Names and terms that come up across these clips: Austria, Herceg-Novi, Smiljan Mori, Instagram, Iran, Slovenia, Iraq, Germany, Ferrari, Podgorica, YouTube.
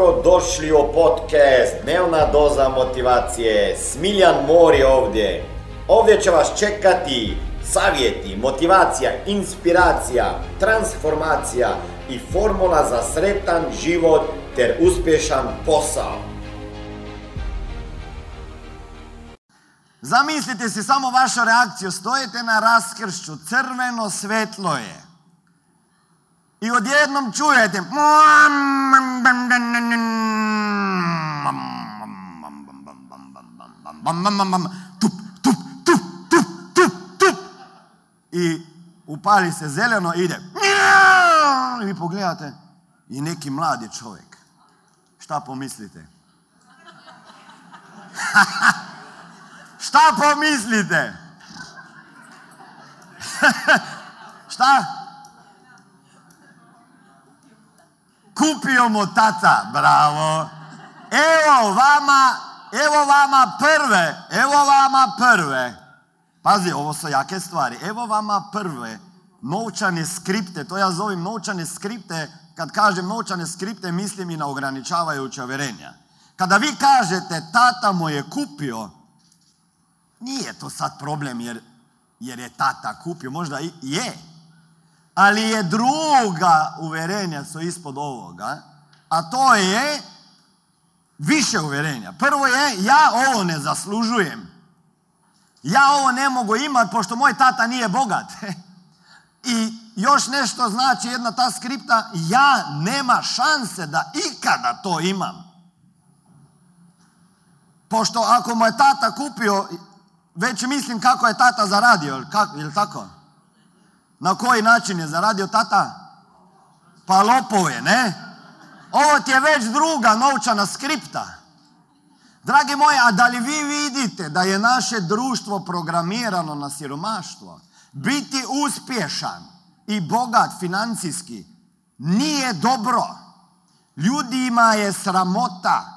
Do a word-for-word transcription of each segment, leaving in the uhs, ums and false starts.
Dobrodošli u podcast Dnevna doza motivacije. Smiljan Mori ovdje. Ovdje će vas čekati savjeti, motivacija, inspiracija, transformacija i formula za sretan život ter uspješan posao. Zamislite si samo vašu reakciju. Stojite na raskršću, crveno svetlo je. I odjednom čujete. Tup, tup, tup, tup, tup, tup. I upali se zeleno i ide. I vi pogledate. I neki mladi čovjek. Šta pomislite? Šta pomislite? Šta? Kupio mu tata, bravo. Evo vama, evo vama prve, evo vama prve. Pazi, ovo su jake stvari. Evo vama prve, novčane skripte, to ja zovem novčane skripte. Kad kažem novčane skripte, mislim i na ograničavajuća uvjerenja. Kada vi kažete, tata mu je kupio, nije to sad problem jer, jer je tata kupio, možda i je. Ali je druga uvjerenja su ispod ovoga, a to je više uvjerenja. Prvo je, ja ovo ne zaslužujem. Ja ovo ne mogu imati, pošto moj tata nije bogat. I još nešto znači jedna ta skripta, ja nema šanse da ikada to imam. Pošto ako mu je tata kupio, već mislim kako je tata zaradio, ili tako? Na koji način je zaradio tata? Pa lopov je, ne? Ovo ti je već druga novčana skripta. Dragi moji, a da li vi vidite da je naše društvo programirano na siromaštvo? Biti uspješan i bogat financijski nije dobro. Ljudima je sramota.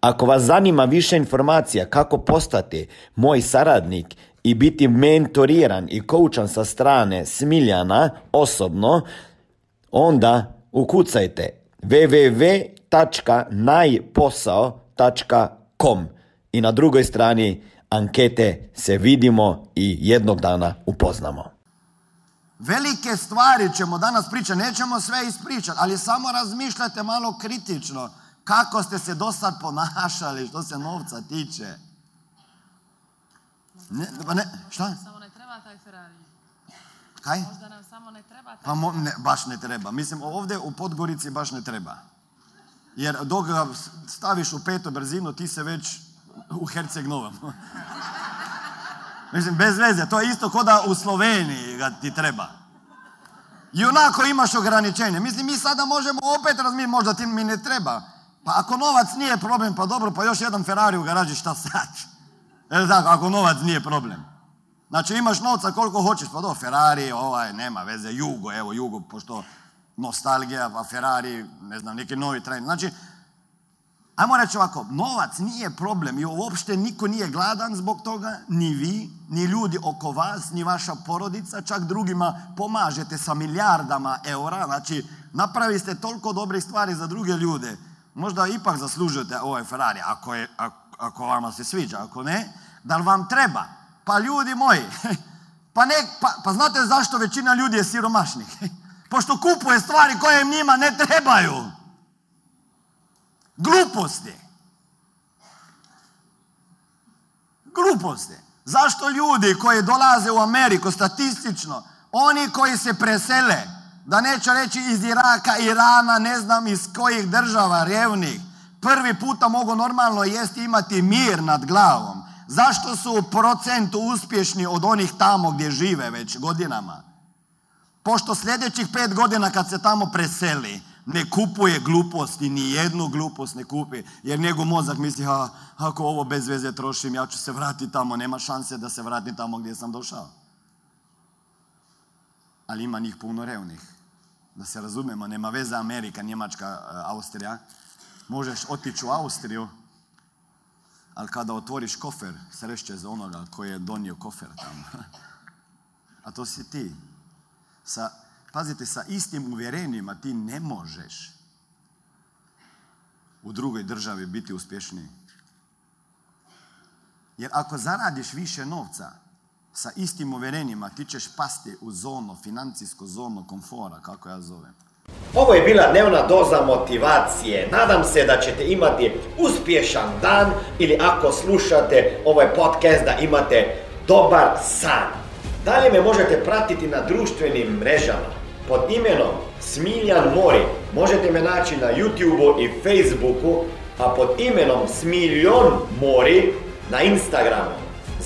Ako vas zanima više informacija kako postati moj saradnik i biti mentoriran i koučan sa strane Smiljana osobno, onda ukucajte double-u double-u double-u tačka naj posao tačka com i na drugoj strani ankete se vidimo i jednog dana upoznamo. Velike stvari ćemo danas pričati, nećemo sve ispričati, ali samo razmišljajte malo kritično. Kako ste se do sad ponašali što se novca tiče? Ne, pa ne, šta? Samo ne treba taj Ferrari. Kaj? Možda nam samo ne treba taj Ferrari. Pa baš ne treba. Mislim, ovdje u Podgorici baš ne treba. Jer dok ga staviš u petu brzinu, ti se već u Herceg-Novom. Mislim, bez veze. To je isto kao da u Sloveniji ga ti treba. I onako imaš ograničenje. Mislim, mi sada možemo opet razmišljati, možda ti mi ne treba. Pa ako novac nije problem, pa dobro, pa još jedan Ferrari u garaži, šta sad? Jel tako, ako novac nije problem. Znači imaš novca koliko hoćeš, pa do Ferrari, ovaj, nema veze, Jugo, evo Jugo, pošto nostalgija, pa Ferrari, ne znam, neki novi trend. Znači, ajmo reći ovako, novac nije problem i uopšte niko nije gladan zbog toga, ni vi, ni ljudi oko vas, ni vaša porodica, čak drugima pomažete sa milijardama eura, znači napravili ste toliko dobrih stvari za druge ljude. Možda ipak zaslužujete ovaj Ferrari, ako, je, ako, ako vama se sviđa, ako ne, da li vam treba? Pa ljudi moji, pa, ne, pa, pa znate zašto većina ljudi je siromašnih? Pošto kupuje stvari koje im njima ne trebaju. Gluposti. Gluposti. Zašto ljudi koji dolaze u Ameriku statistično, oni koji se presele, da neću reći iz Iraka, Irana, ne znam iz kojih država revnih, prvi puta mogu normalno jesti, imati mir nad glavom. Zašto su u procentu uspješni od onih tamo gdje žive već godinama? Pošto sljedećih pet godina kad se tamo preseli, Ne kupuje gluposti, ni jednu glupost ne kupi, jer njegov mozak misli, a, ako ovo bez veze trošim, ja ću se vratiti tamo, nema šanse da se vratim tamo gdje sam došao. Ali ima njih puno revnih. Da se razumemo, nema veze Amerika, Njemačka, Austrija. Možeš otići u Austriju, ali kada otvoriš kofer, sreće za onoga koji je donio kofer tamo. A to si ti. Sa, pazite, sa istim uvjerenjima ti ne možeš u drugoj državi biti uspješniji. Jer ako zaradiš više novca, sa istim uvjerenjima ti ćeš pasti u zonu, financijsku zonu komfora, kako ja zovem. Ovo je bila dnevna doza motivacije. Nadam se da ćete imati uspješan dan ili ako slušate ovaj podcast da imate dobar san. Dalje me možete pratiti na društvenim mrežama pod imenom Smiljan Mori. Možete me naći na YouTube-u i Facebooku, a pod imenom Smiljan Mori na Instagramu.